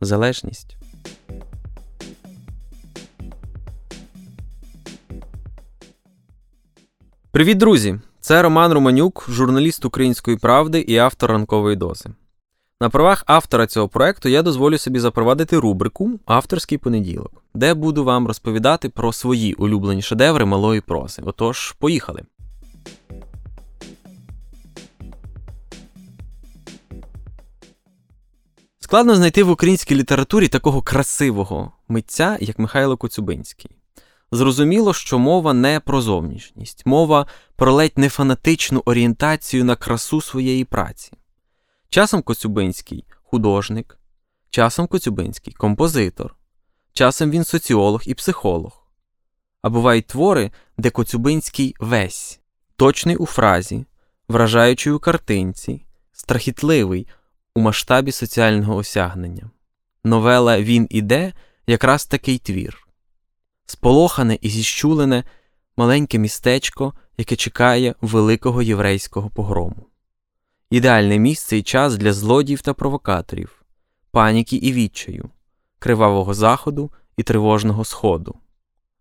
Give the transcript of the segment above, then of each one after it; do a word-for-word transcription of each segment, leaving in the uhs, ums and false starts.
залежність. Привіт, друзі! Це Роман Романюк, журналіст Української правди і автор «Ранкової дози». На правах автора цього проєкту я дозволю собі запровадити рубрику «Авторський понеділок», де буду вам розповідати про свої улюблені шедеври малої прози. Отож, поїхали! Складно знайти в українській літературі такого красивого митця, як Михайло Коцюбинський. Зрозуміло, що мова не про зовнішність, мова про ледь не фанатичну орієнтацію на красу своєї праці. Часом Коцюбинський – художник, часом Коцюбинський – композитор, часом він соціолог і психолог. А бувають твори, де Коцюбинський весь, точний у фразі, вражаючий у картинці, страхітливий у масштабі соціального осягнення. Новела «Він іде» – якраз такий твір. Сполохане і зіщулене маленьке містечко, яке чекає великого єврейського погрому. Ідеальне місце і час для злодіїв та провокаторів, паніки і відчаю, кривавого заходу і тривожного сходу.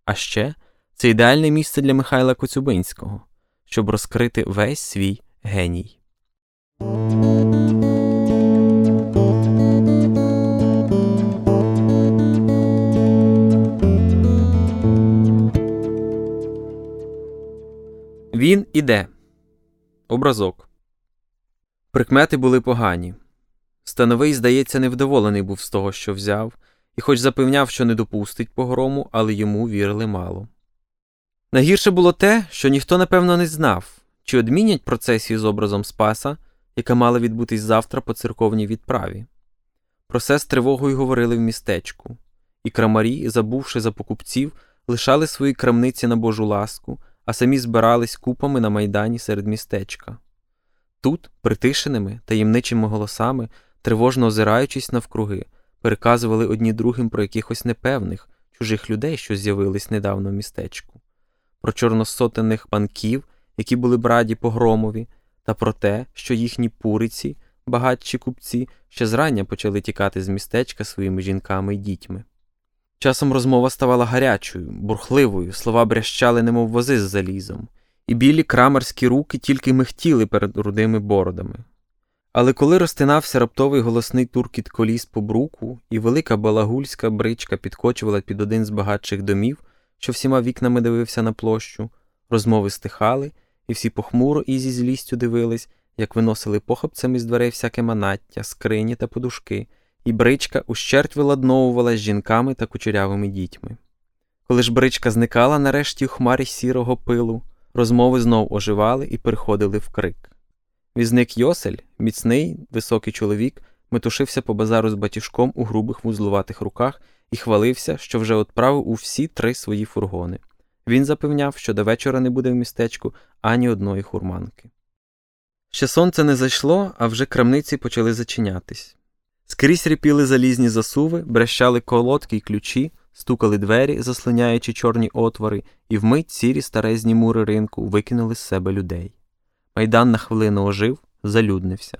А ще це ідеальне місце для Михайла Коцюбинського, щоб розкрити весь свій геній. Він іде. Образок. Прикмети були погані. Становий, здається, невдоволений був з того, що взяв, і хоч запевняв, що не допустить погрому, але йому вірили мало. Найгірше було те, що ніхто, напевно, не знав, чи одмінять процесію з образом Спаса, яка мала відбутись завтра по церковній відправі. Про це з тривогою говорили в містечку. І крамарі, забувши за покупців, лишали свої крамниці на Божу ласку, а самі збирались купами на майдані серед містечка. Тут, притишеними, таємничими голосами, тривожно озираючись навкруги, переказували одні другим про якихось непевних, чужих людей, що з'явились недавно в містечку, про чорносотенних панків, які були б раді погромові, та про те, що їхні пуриці, багатші купці, ще зрання почали тікати з містечка своїми жінками і дітьми. Часом розмова ставала гарячою, бурхливою, слова брящали немов вози з залізом, і білі крамарські руки тільки михтіли перед рудими бородами. Але коли розтинався раптовий голосний туркіт коліс по бруку, і велика балагульська бричка підкочувала під один з багатших домів, що всіма вікнами дивився на площу, розмови стихали, і всі похмуро і зі злістю дивились, як виносили похапцем із дверей всяке манаття, скрині та подушки, і бричка ущерть виладновувала з жінками та кучерявими дітьми. Коли ж бричка зникала нарешті у хмарі сірого пилу, розмови знов оживали і переходили в крик. Візник Йосель, міцний, високий чоловік, метушився по базару з батіжком у грубих вузлуватих руках і хвалився, що вже відправив у всі три свої фургони. Він запевняв, що до вечора не буде в містечку ані одної хурманки. Ще сонце не зайшло, а вже крамниці почали зачинятись. Скрізь ріпіли залізні засуви, брящали колодки й ключі, стукали двері, заслиняючи чорні отвори, і вмить сірі старезні мури ринку викинули з себе людей. Майдан на хвилину ожив, залюднився.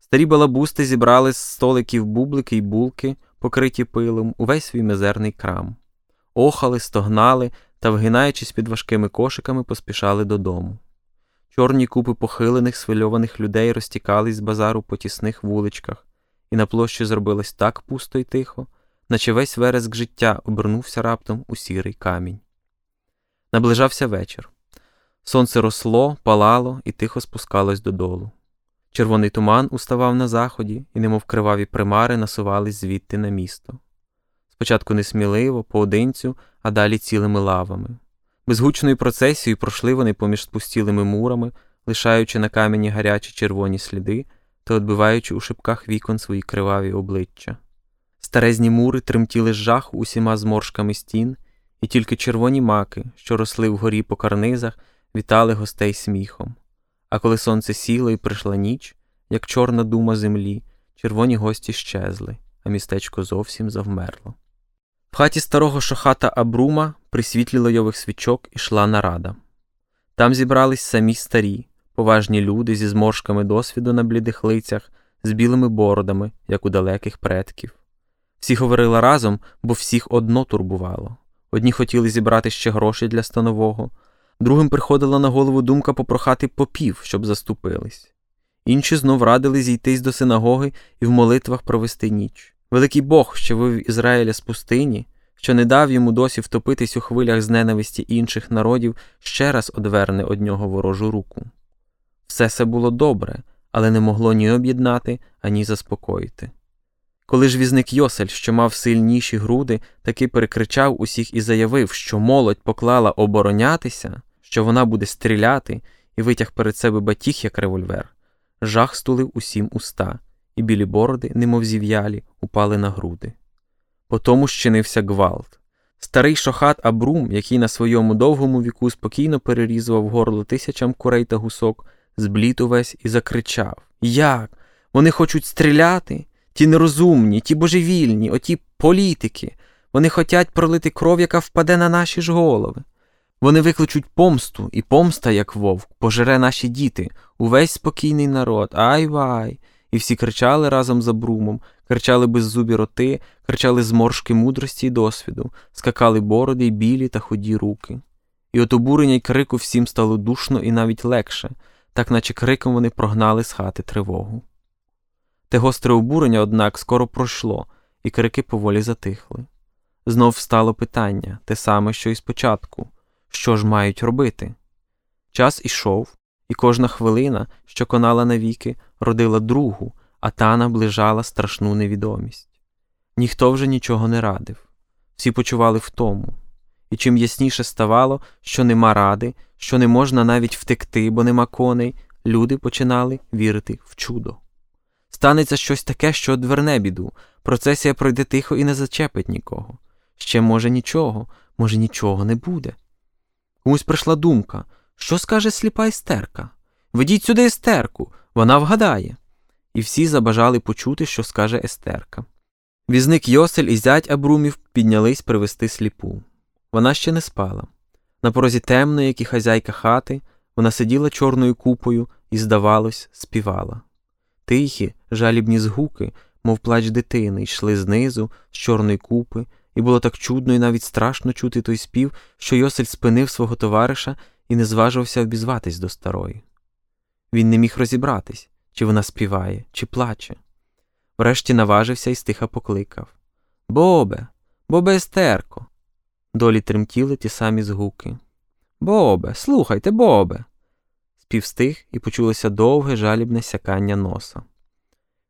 Старі балабусти зібрали з столиків бублики й булки, покриті пилом, увесь свій мізерний крам. Охали, стогнали та, вгинаючись під важкими кошиками, поспішали додому. Чорні купи похилених, схвильованих людей розтікались з базару по тісних вуличках, і на площі зробилось так пусто й тихо, наче весь вереск життя обернувся раптом у сірий камінь. Наближався вечір. Сонце росло, палало і тихо спускалось додолу. Червоний туман уставав на заході, і немов криваві примари насувались звідти на місто. Спочатку несміливо, поодинцю, а далі цілими лавами. Безгучною процесією пройшли вони поміж спустілими мурами, лишаючи на камені гарячі червоні сліди та відбиваючи у шибках вікон свої криваві обличчя. Старезні мури тремтіли з жаху усіма зморшками стін, і тільки червоні маки, що росли вгорі по карнизах, вітали гостей сміхом. А коли сонце сіло і прийшла ніч, як чорна дума землі, червоні гості щезли, а містечко зовсім завмерло. В хаті старого шохата Абрума при світлі лойових свічок ішла нарада. Там зібрались самі старі, поважні люди зі зморшками досвіду на блідих лицях, з білими бородами, як у далеких предків. Всі говорили разом, бо всіх одно турбувало. Одні хотіли зібрати ще гроші для станового, другим приходила на голову думка попрохати попів, щоб заступились. Інші знов радили зійтись до синагоги і в молитвах провести ніч. Великий Бог, що вивів Ізраїля з пустині, що не дав йому досі втопитись у хвилях з ненависті інших народів, ще раз одверне од нього ворожу руку. Все це було добре, але не могло ні об'єднати, ані заспокоїти. Коли ж візник Йосель, що мав сильніші груди, таки перекричав усіх і заявив, що молодь поклала оборонятися, що вона буде стріляти, і витяг перед себе батіг, як револьвер, жах стулив усім уста, і білі бороди, немов зів'ялі, упали на груди. Потому щинився гвалт. Старий шохат Абрум, який на своєму довгому віку спокійно перерізував горло тисячам курей та гусок, зблід увесь і закричав: «Як? Вони хочуть стріляти? Ті нерозумні, ті божевільні, оті політики. Вони хотять пролити кров, яка впаде на наші ж голови. Вони викличуть помсту, і помста, як вовк, пожере наші діти, увесь спокійний народ, ай-вай!» І всі кричали разом з Абрумом, кричали беззубі роти, кричали зморшки мудрості й досвіду, скакали бороди й білі та худі руки. І от обурення й крику всім стало душно і навіть легше, так наче криком вони прогнали з хати тривогу. Те гостре обурення, однак, скоро пройшло, і крики поволі затихли. Знов встало питання, те саме, що і спочатку. Що ж мають робити? Час ішов, і кожна хвилина, що конала навіки, родила другу, а та наближала страшну невідомість. Ніхто вже нічого не радив. Всі почували втому. І чим ясніше ставало, що нема ради, що не можна навіть втекти, бо нема коней, люди починали вірити в чудо. Станеться щось таке, що одверне біду. Процесія пройде тихо і не зачепить нікого. Ще може нічого, може нічого не буде. Комусь прийшла думка: що скаже сліпа істерка? Ведіть сюди істерку, вона вгадає. І всі забажали почути, що скаже істерка. Візник Йосель і зять Абрумів піднялись привести сліпу. Вона ще не спала. На порозі темної, як і хазяйка хати, вона сиділа чорною купою і, здавалось, співала. Тихі, жалібні згуки, мов плач дитини, йшли знизу, з чорної купи, і було так чудно і навіть страшно чути той спів, що Йосель спинив свого товариша і не зважувався обізватись до старої. Він не міг розібратись, чи вона співає, чи плаче. Врешті наважився і стиха покликав: «Бобе! Бобе Естерко!» Долі тремтіли ті самі згуки. «Бобе! Слухайте, Бобе!» Спів стих, і почулося довге жалібне сякання носа.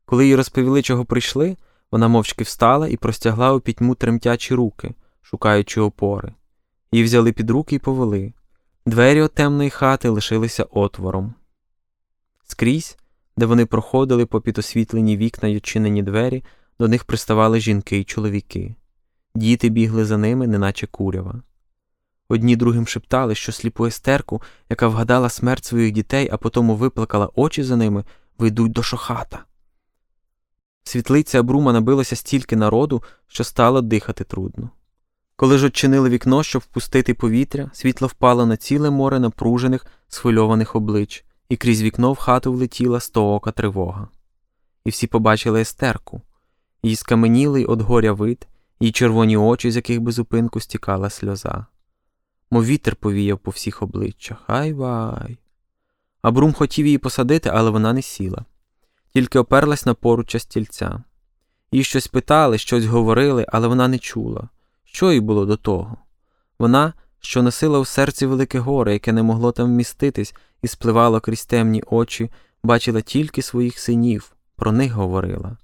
Коли їй розповіли, чого прийшли, вона мовчки встала і простягла у пітьму тремтячі руки, шукаючи опори. Її взяли під руки і повели. Двері от темної хати лишилися отвором. Скрізь, де вони проходили попід освітлені вікна й очинені двері, до них приставали жінки й чоловіки. Діти бігли за ними, неначе курява. Одні другим шептали, що сліпу Естерку, яка вгадала смерть своїх дітей, а потім виплакала очі за ними, ведуть до шохата. В світлиці Абрума набилося стільки народу, що стало дихати трудно. Коли ж очинили вікно, щоб впустити повітря, світло впало на ціле море напружених, схвильованих облич, і крізь вікно в хату влетіла стоока тривога. І всі побачили Естерку. Її скаменілий од горя вид, її червоні очі, з яких безупинку стікала сльоза. Мов вітер повіяв по всіх обличчях. Ай-вай! Абрум хотів її посадити, але вона не сіла. Тільки оперлась на поруччя стільця. Їй щось питали, щось говорили, але вона не чула. Що їй було до того? Вона, що носила у серці велике горе, яке не могло там вміститись, і спливало крізь темні очі, бачила тільки своїх синів, про них говорила.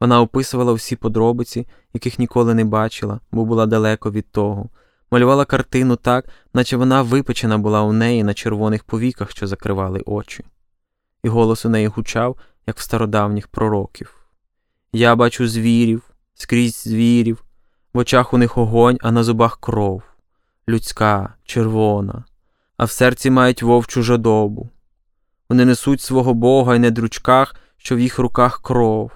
Вона описувала всі подробиці, яких ніколи не бачила, бо була далеко від того. Малювала картину так, наче вона випечена була у неї на червоних повіках, що закривали очі. І голос у неї гучав, як в стародавніх пророків. «Я бачу звірів, скрізь звірів, в очах у них огонь, а на зубах кров, людська, червона, а в серці мають вовчу жадобу. Вони несуть свого Бога й на дручках, що в їх руках кров,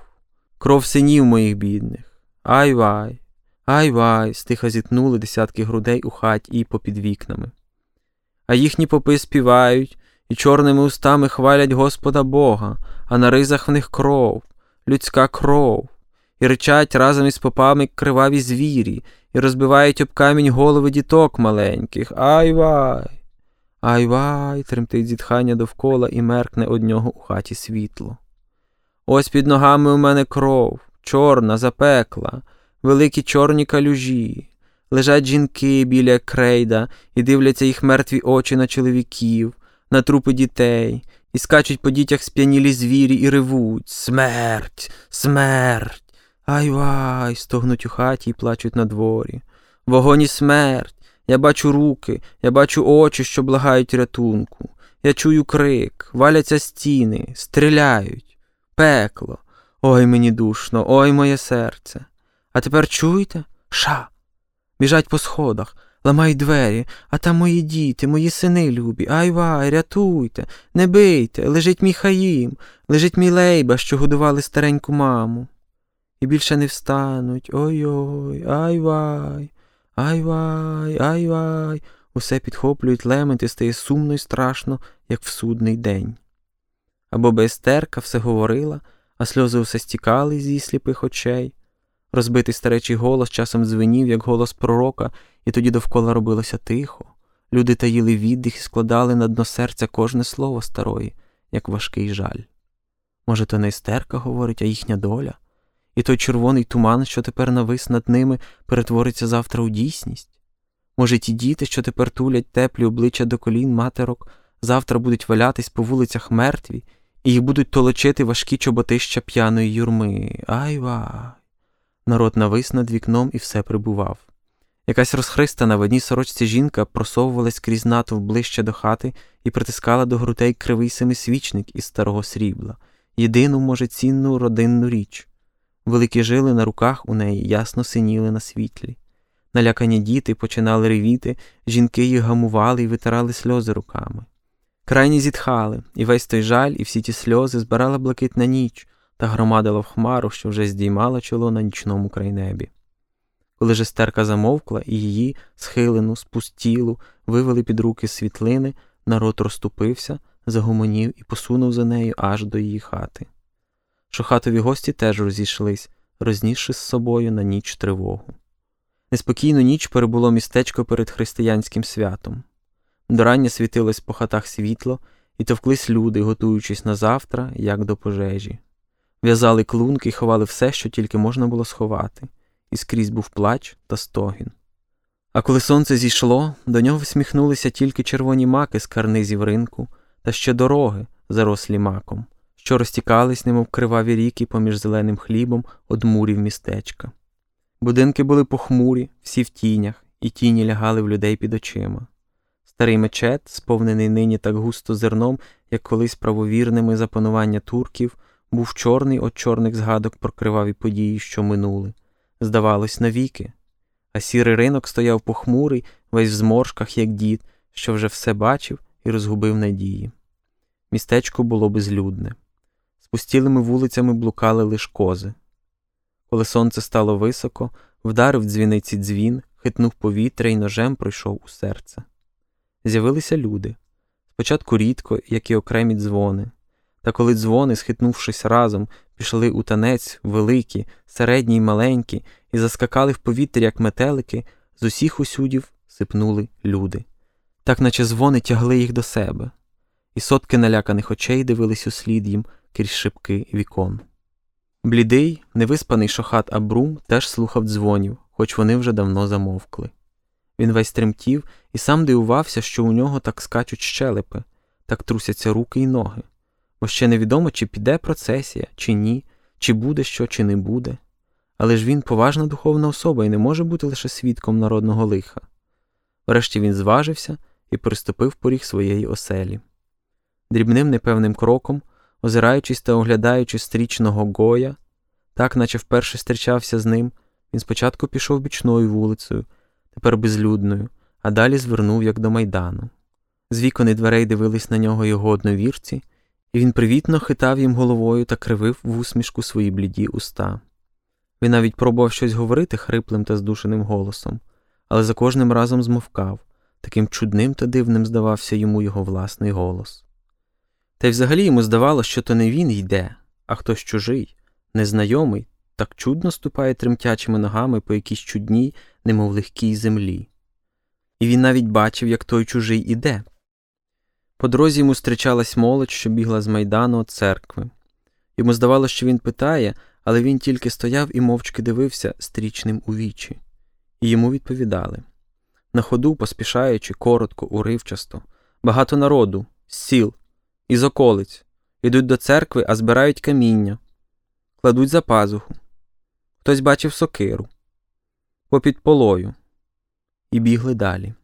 кров синів моїх бідних. Ай-вай, ай-вай, стиха зітнули десятки грудей у хаті і попід вікнами. А їхні попи співають, і чорними устами хвалять Господа Бога, а на ризах в них кров, людська кров, і ричать разом із попами криваві звірі, і розбивають об камінь голови діток маленьких. Ай-вай, ай-вай, тремтить зітхання довкола і меркне од нього у хаті світло. Ось під ногами у мене кров, чорна, запекла, великі чорні калюжі. Лежать жінки біля крейда, і дивляться їх мертві очі на чоловіків, на трупи дітей, і скачуть по дітях сп'янілі звірі і ревуть. Смерть! Смерть! Ай-вай! Стогнуть у хаті і плачуть на дворі. В огоні смерть! Я бачу руки, я бачу очі, що благають рятунку. Я чую крик, валяться стіни, стріляють. Пекло! Ой, мені душно, ой, моє серце! А тепер чуєте? Ша! Біжать по сходах, ламають двері, а там мої діти, мої сини любі. Ай-вай, рятуйте, не бийте, лежить мій Хаїм, лежить мій Лейба, що годували стареньку маму. І більше не встануть. Ой-ой, ай-вай, ай-вай, ай-вай. Усе підхоплюють лемент і стає сумно і страшно, як в судний день. А баба Естерка все говорила, а сльози усе стікали з її сліпих очей. Розбитий старечий голос часом дзвенів, як голос пророка, і тоді довкола робилося тихо. Люди таїли віддих і складали на дно серця кожне слово старої, як важкий жаль. Може, то не істерка говорить, а їхня доля? І той червоний туман, що тепер навис над ними, перетвориться завтра у дійсність? Може, ті діти, що тепер тулять теплі обличчя до колін матерок, завтра будуть валятись по вулицях мертві, і їх будуть толочити важкі чоботища п'яної юрми? Ай-ва! Народ навис над вікном і все прибував. Якась розхристана в одній сорочці жінка просовувалась крізь натовп ближче до хати і притискала до грудей кривий семисвічник із старого срібла, єдину, може, цінну родинну річ. Великі жили на руках у неї ясно синіли на світлі. Налякані діти починали ревіти, жінки їх гамували і витирали сльози руками. Крайні зітхали, і весь той жаль, і всі ті сльози збирала блакитна ніч, та громадила в хмару, що вже здіймала чоло на нічному крайнебі. Коли ж Естерка замовкла, і її, схилену, спустілу, вивели під руки світлини, народ розступився, загомонів і посунув за нею аж до її хати. Шохатові гості теж розійшлись, рознісши з собою на ніч тривогу. Неспокійну ніч перебуло містечко перед християнським святом. Дорання світилось по хатах світло, і товклись люди, готуючись на завтра, як до пожежі. В'язали клунки і ховали все, що тільки можна було сховати, і скрізь був плач та стогін. А коли сонце зійшло, до нього всміхнулися тільки червоні маки з карнизів ринку, та ще дороги, зарослі маком, що розтікались немов криваві ріки поміж зеленим хлібом од мурів містечка. Будинки були похмурі, всі в тінях, і тіні лягали в людей під очима. Старий мечет, сповнений нині так густо зерном, як колись правовірними за панування турків, був чорний от чорних згадок про криваві події, що минули. Здавалось, навіки. А сірий ринок стояв похмурий, весь в зморшках, як дід, що вже все бачив і розгубив надії. Містечко було безлюдне. Спустілими вулицями блукали лиш кози. Коли сонце стало високо, вдарив дзвіниці дзвін, хитнув повітря і ножем пройшов у серце. З'явилися люди. Спочатку рідко, як і окремі дзвони. Та коли дзвони, схитнувшись разом, пішли у танець великі, середні й маленькі, і заскакали в повітря, як метелики, з усіх усюдів сипнули люди. Так наче дзвони тягли їх до себе. І сотки наляканих очей дивились услід їм крізь шибки вікон. Блідий, невиспаний шохат Абрум теж слухав дзвонів, хоч вони вже давно замовкли. Він весь тремтів і сам дивувався, що у нього так скачуть щелепи, так трусяться руки й ноги. Бо ще невідомо, чи піде процесія, чи ні, чи буде що, чи не буде. Але ж він поважна духовна особа і не може бути лише свідком народного лиха. Врешті він зважився і переступив поріг своєї оселі. Дрібним непевним кроком, озираючись та оглядаючи стрічного Гоя, Так, наче вперше зустрічався з ним, він спочатку пішов бічною вулицею, тепер безлюдною, а далі звернув, як до Майдану. З вікон і дверей дивились на нього його одновірці, і він привітно хитав їм головою та кривив в усмішку свої бліді уста. Він навіть пробував щось говорити хриплим та здушеним голосом, але за кожним разом змовкав, таким чудним та дивним здавався йому його власний голос. Та й взагалі йому здавалося, що то не він йде, а хтось чужий, незнайомий, так чудно ступає тремтячими ногами по якійсь чудній, немов легкій землі. І він навіть бачив, як той чужий іде. По дорозі йому зустрічалась молодь, що бігла з Майдану від церкви. Йому здавалося, що він питає, але він тільки стояв і мовчки дивився стрічним у вічі. І йому відповідали. На ходу, поспішаючи, коротко, уривчасто. Багато народу, з сіл, із околиць. Ідуть до церкви, а збирають каміння. Кладуть за пазуху. Хтось бачив сокиру. Попід полою. І бігли далі.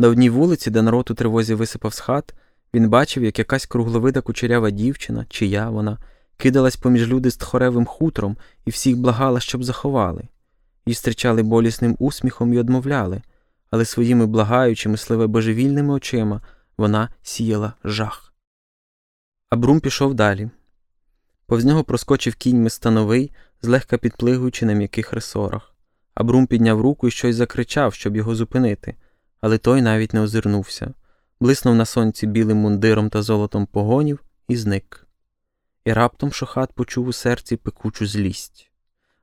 На одній вулиці, де народ у тривозі висипав з хат, він бачив, як якась кругловида кучерява дівчина, чия вона, кидалась поміж люди з тхоревим хутром і всіх благала, щоб заховали. Її зустрічали болісним усміхом і одмовляли, але своїми благаючими, сливе божевільними очима вона сіяла жах. Абрум пішов далі. Повз нього проскочив кінь Мистановий, злегка підплигуючи на м'яких ресорах. Абрум підняв руку і щось закричав, щоб його зупинити, але той навіть не озирнувся. Блиснув на сонці білим мундиром та золотом погонів і зник. І раптом Шохат почув у серці пекучу злість.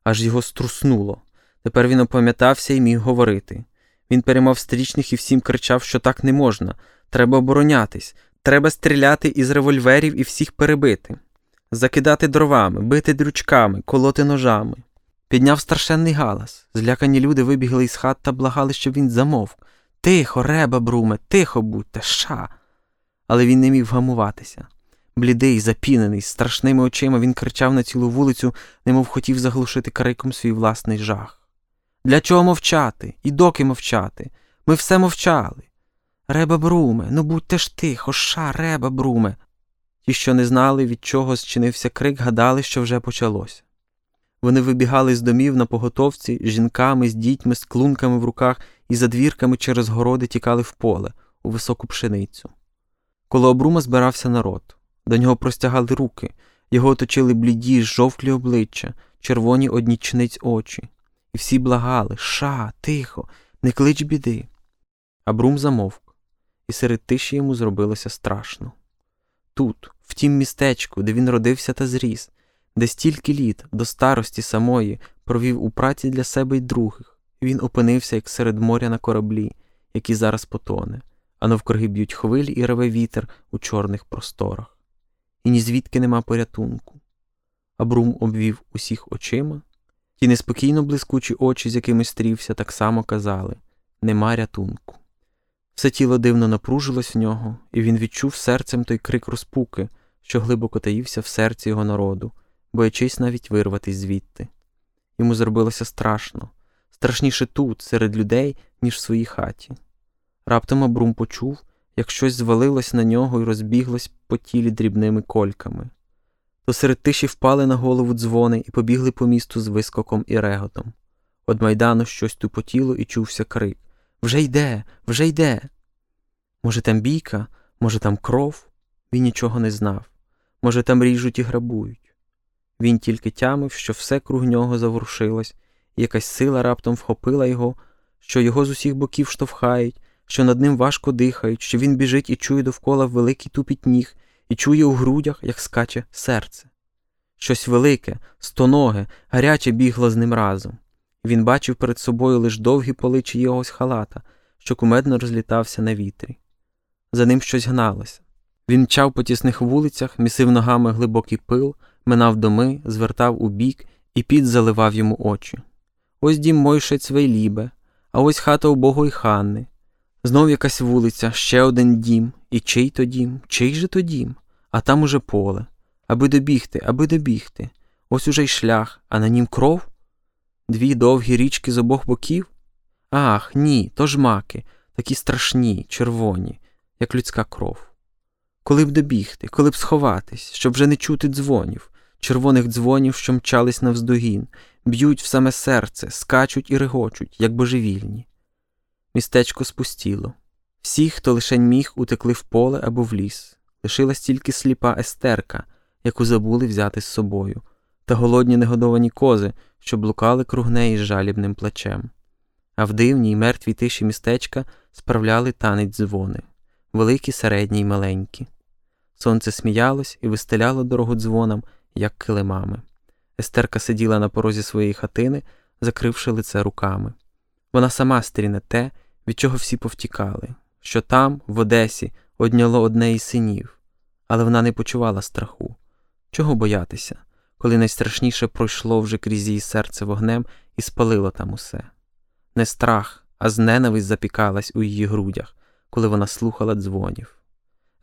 Аж його струснуло. Тепер він опам'ятався і міг говорити. Він переймав стрічних і всім кричав, що так не можна. Треба оборонятись. Треба стріляти із револьверів і всіх перебити. Закидати дровами, бити дрючками, колоти ножами. Підняв страшенний галас. Злякані люди вибігли із хат та благали, щоб він замовк. Тихо, реба, Бруме, тихо будьте, ша! Але він не міг вгамуватися. Блідий, запінений, з страшними очима він кричав на цілу вулицю, немов хотів заглушити криком свій власний жах. Для чого мовчати? І доки мовчати? Ми все мовчали. Реба, Бруме, ну будьте ж тихо, ша, реба, Бруме. Ті, що не знали, від чого зчинився крик, гадали, що вже почалося. Вони вибігали з домів на поготовці, з жінками, з дітьми, з клунками в руках і за двірками через городи тікали в поле, у високу пшеницю. Коло Обрума збирався народ. До нього простягали руки, його оточили бліді, жовклі обличчя, червоні однічниць очі. І всі благали, ша, тихо, не клич біди. Абрум замовк, і серед тиші йому зробилося страшно. Тут, в тім містечку, де він родився та зріс, де стільки літ, до старості самої, провів у праці для себе й других, він опинився, як серед моря на кораблі, який зараз потоне, а навкруги б'ють хвилі і реве вітер у чорних просторах. І нізвідки нема порятунку. Абрум обвів усіх очима, ті неспокійно блискучі очі, з якими стрівся, так само казали – нема рятунку. Все тіло дивно напружилось в нього, і він відчув серцем той крик розпуки, що глибоко таївся в серці його народу, боячись навіть вирватись звідти. Йому зробилося страшно, страшніше тут, серед людей, ніж в своїй хаті. Раптом Абрум почув, як щось звалилось на нього і розбіглось по тілі дрібними кольками. То серед тиші впали на голову дзвони і побігли по місту з вискоком і реготом. Од Майдану щось тупотіло і чувся крик. «Вже йде! Вже йде!» Може, там бійка? Може, там кров? Він нічого не знав. Може, там ріжуть і грабують. Він тільки тямив, що все круг нього заворушилось, і якась сила раптом вхопила його, що його з усіх боків штовхають, що над ним важко дихають, що він біжить і чує довкола великий тупіт ніг, і чує у грудях, як скаче серце. Щось велике, стоноге, гаряче бігло з ним разом. Він бачив перед собою лише довгі поли чиєгось халата, що кумедно розлітався на вітрі. За ним щось гналося. Він мчав по тісних вулицях, місив ногами глибокий пил, минав доми, звертав у бік, і піт заливав йому очі. Ось дім Мойшець Вейлібе, а ось хата убогої Ханни. Знов якась вулиця, ще один дім. І чий то дім? Чий же то дім? А там уже поле. Аби добігти, аби добігти. Ось уже й шлях, а на нім кров? Дві довгі річки з обох боків? Ах, ні, то ж маки. Такі страшні, червоні, як людська кров. Коли б добігти, коли б сховатись, щоб вже не чути дзвонів. червоних дзвонів, що мчались навздогін, б'ють в саме серце, скачуть і регочуть, як божевільні. Містечко спустіло. Всі, хто лишень міг, утекли в поле або в ліс. Лишилась тільки сліпа Естерка, яку забули взяти з собою, та голодні негодовані кози, що блукали круг неї з жалібним плачем. А в дивній й мертвій тиші містечка справляли танець дзвони. Великі, середні й маленькі. Сонце сміялось і вистеляло дорогу дзвонам, як килимами. Естерка сиділа на порозі своєї хатини, закривши лице руками. Вона сама стріне те, від чого всі повтікали, що там, в Одесі, одняло одне із синів. Але вона не почувала страху. Чого боятися, коли найстрашніше пройшло вже крізь її серце вогнем і спалило там усе? Не страх, а зненависть запікалась у її грудях, коли вона слухала дзвонів.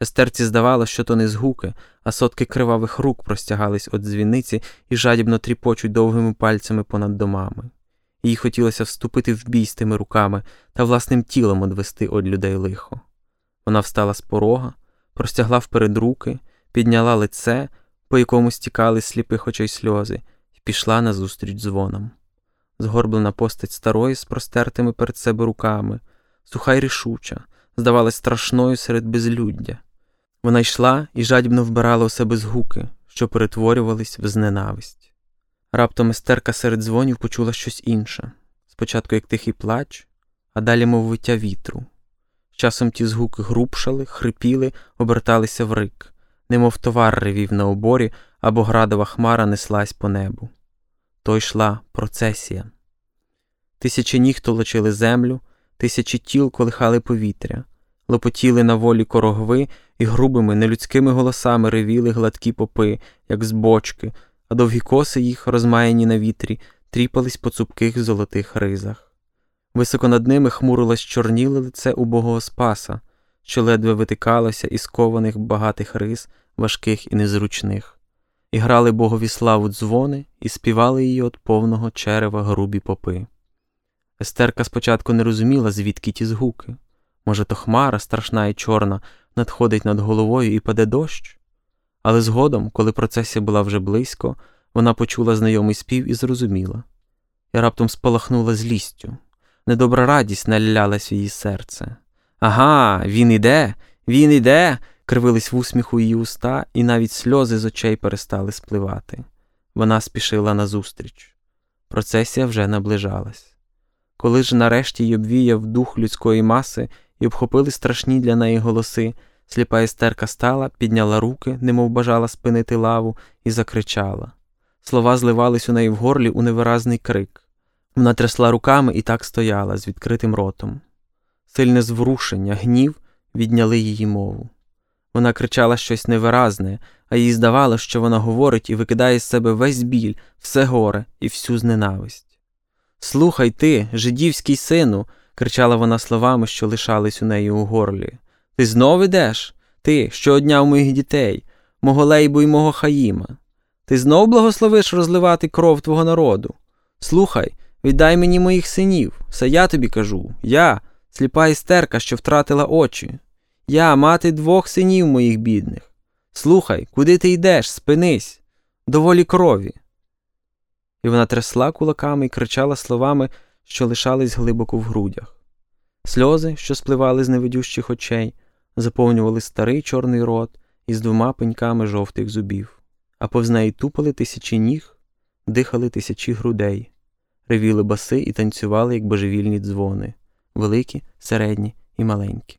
Естерці здавалось, що то не згуки, а сотки кривавих рук простягались від дзвіниці і жадібно тріпочуть довгими пальцями понад домами. Їй хотілося вступити в бій з тими руками та власним тілом одвести од людей лихо. Вона встала з порога, простягла вперед руки, підняла лице, по якому стікали сліпих очей сльози, і пішла назустріч дзвонам. Згорблена постать старої з простертими перед себе руками, суха й рішуча, здавалась страшною серед безлюддя. Вона йшла і жадібно вбирала у себе згуки, що перетворювались в зненависть. Раптом Естерка серед дзвонів почула щось інше. Спочатку як тихий плач, а далі мов виття вітру. Часом ті згуки грубшали, хрипіли, оберталися в рик, немов товар ревів на оборі, або градова хмара неслась по небу. То йшла процесія. Тисячі ніг толочили землю, тисячі тіл колихали повітря, лопотіли на волі корогви і грубими нелюдськими голосами ревіли гладкі попи, як з бочки, а довгі коси їх, розмаяні на вітрі, тріпались по цупких золотих ризах. Високо над ними хмурилось чорніле лице убогого Спаса, що ледве витикалося із кованих багатих риз, важких і незручних. І грали богові славу дзвони, і співали її от повного черева грубі попи. Естерка спочатку не розуміла, звідки ті згуки. Може, то хмара, страшна і чорна, надходить над головою і паде дощ? Але згодом, коли процесія була вже близько, вона почула знайомий спів і зрозуміла. І раптом спалахнула злістю. Недобра радість налялась в її серце. «Ага, він іде! Він іде!» Кривились в усміху її уста, і навіть сльози з очей перестали спливати. Вона спішила назустріч. Процесія вже наближалась. Коли ж нарешті й обвіяв дух людської маси і обхопили страшні для неї голоси, сліпа Естерка стала, підняла руки, немов бажала спинити лаву, і закричала. Слова зливались у неї в горлі у невиразний крик. Вона трясла руками і так стояла, з відкритим ротом. Сильне зворушення, гнів відняли її мову. Вона кричала щось невиразне, а їй здавалося, що вона говорить і викидає з себе весь біль, все горе і всю зненависть. «Слухай ти, жидівський сину!» – кричала вона словами, що лишались у неї у горлі. «Ти знов ідеш? Ти, що одняв моїх дітей, мого Лейбу й мого Хаїма? Ти знов благословиш розливати кров твого народу? Слухай, віддай мені моїх синів, все я тобі кажу, я, сліпа Естерка, що втратила очі. Я, мати двох синів моїх бідних. Слухай, куди ти йдеш? Спинись! Доволі крові!» І вона трясла кулаками і кричала словами, що лишались глибоко в грудях. Сльози, що спливали з невидющих очей, заповнювали старий чорний рот із двома пеньками жовтих зубів, а повз неї тупали тисячі ніг, дихали тисячі грудей, ревіли баси і танцювали, як божевільні дзвони, великі, середні і маленькі.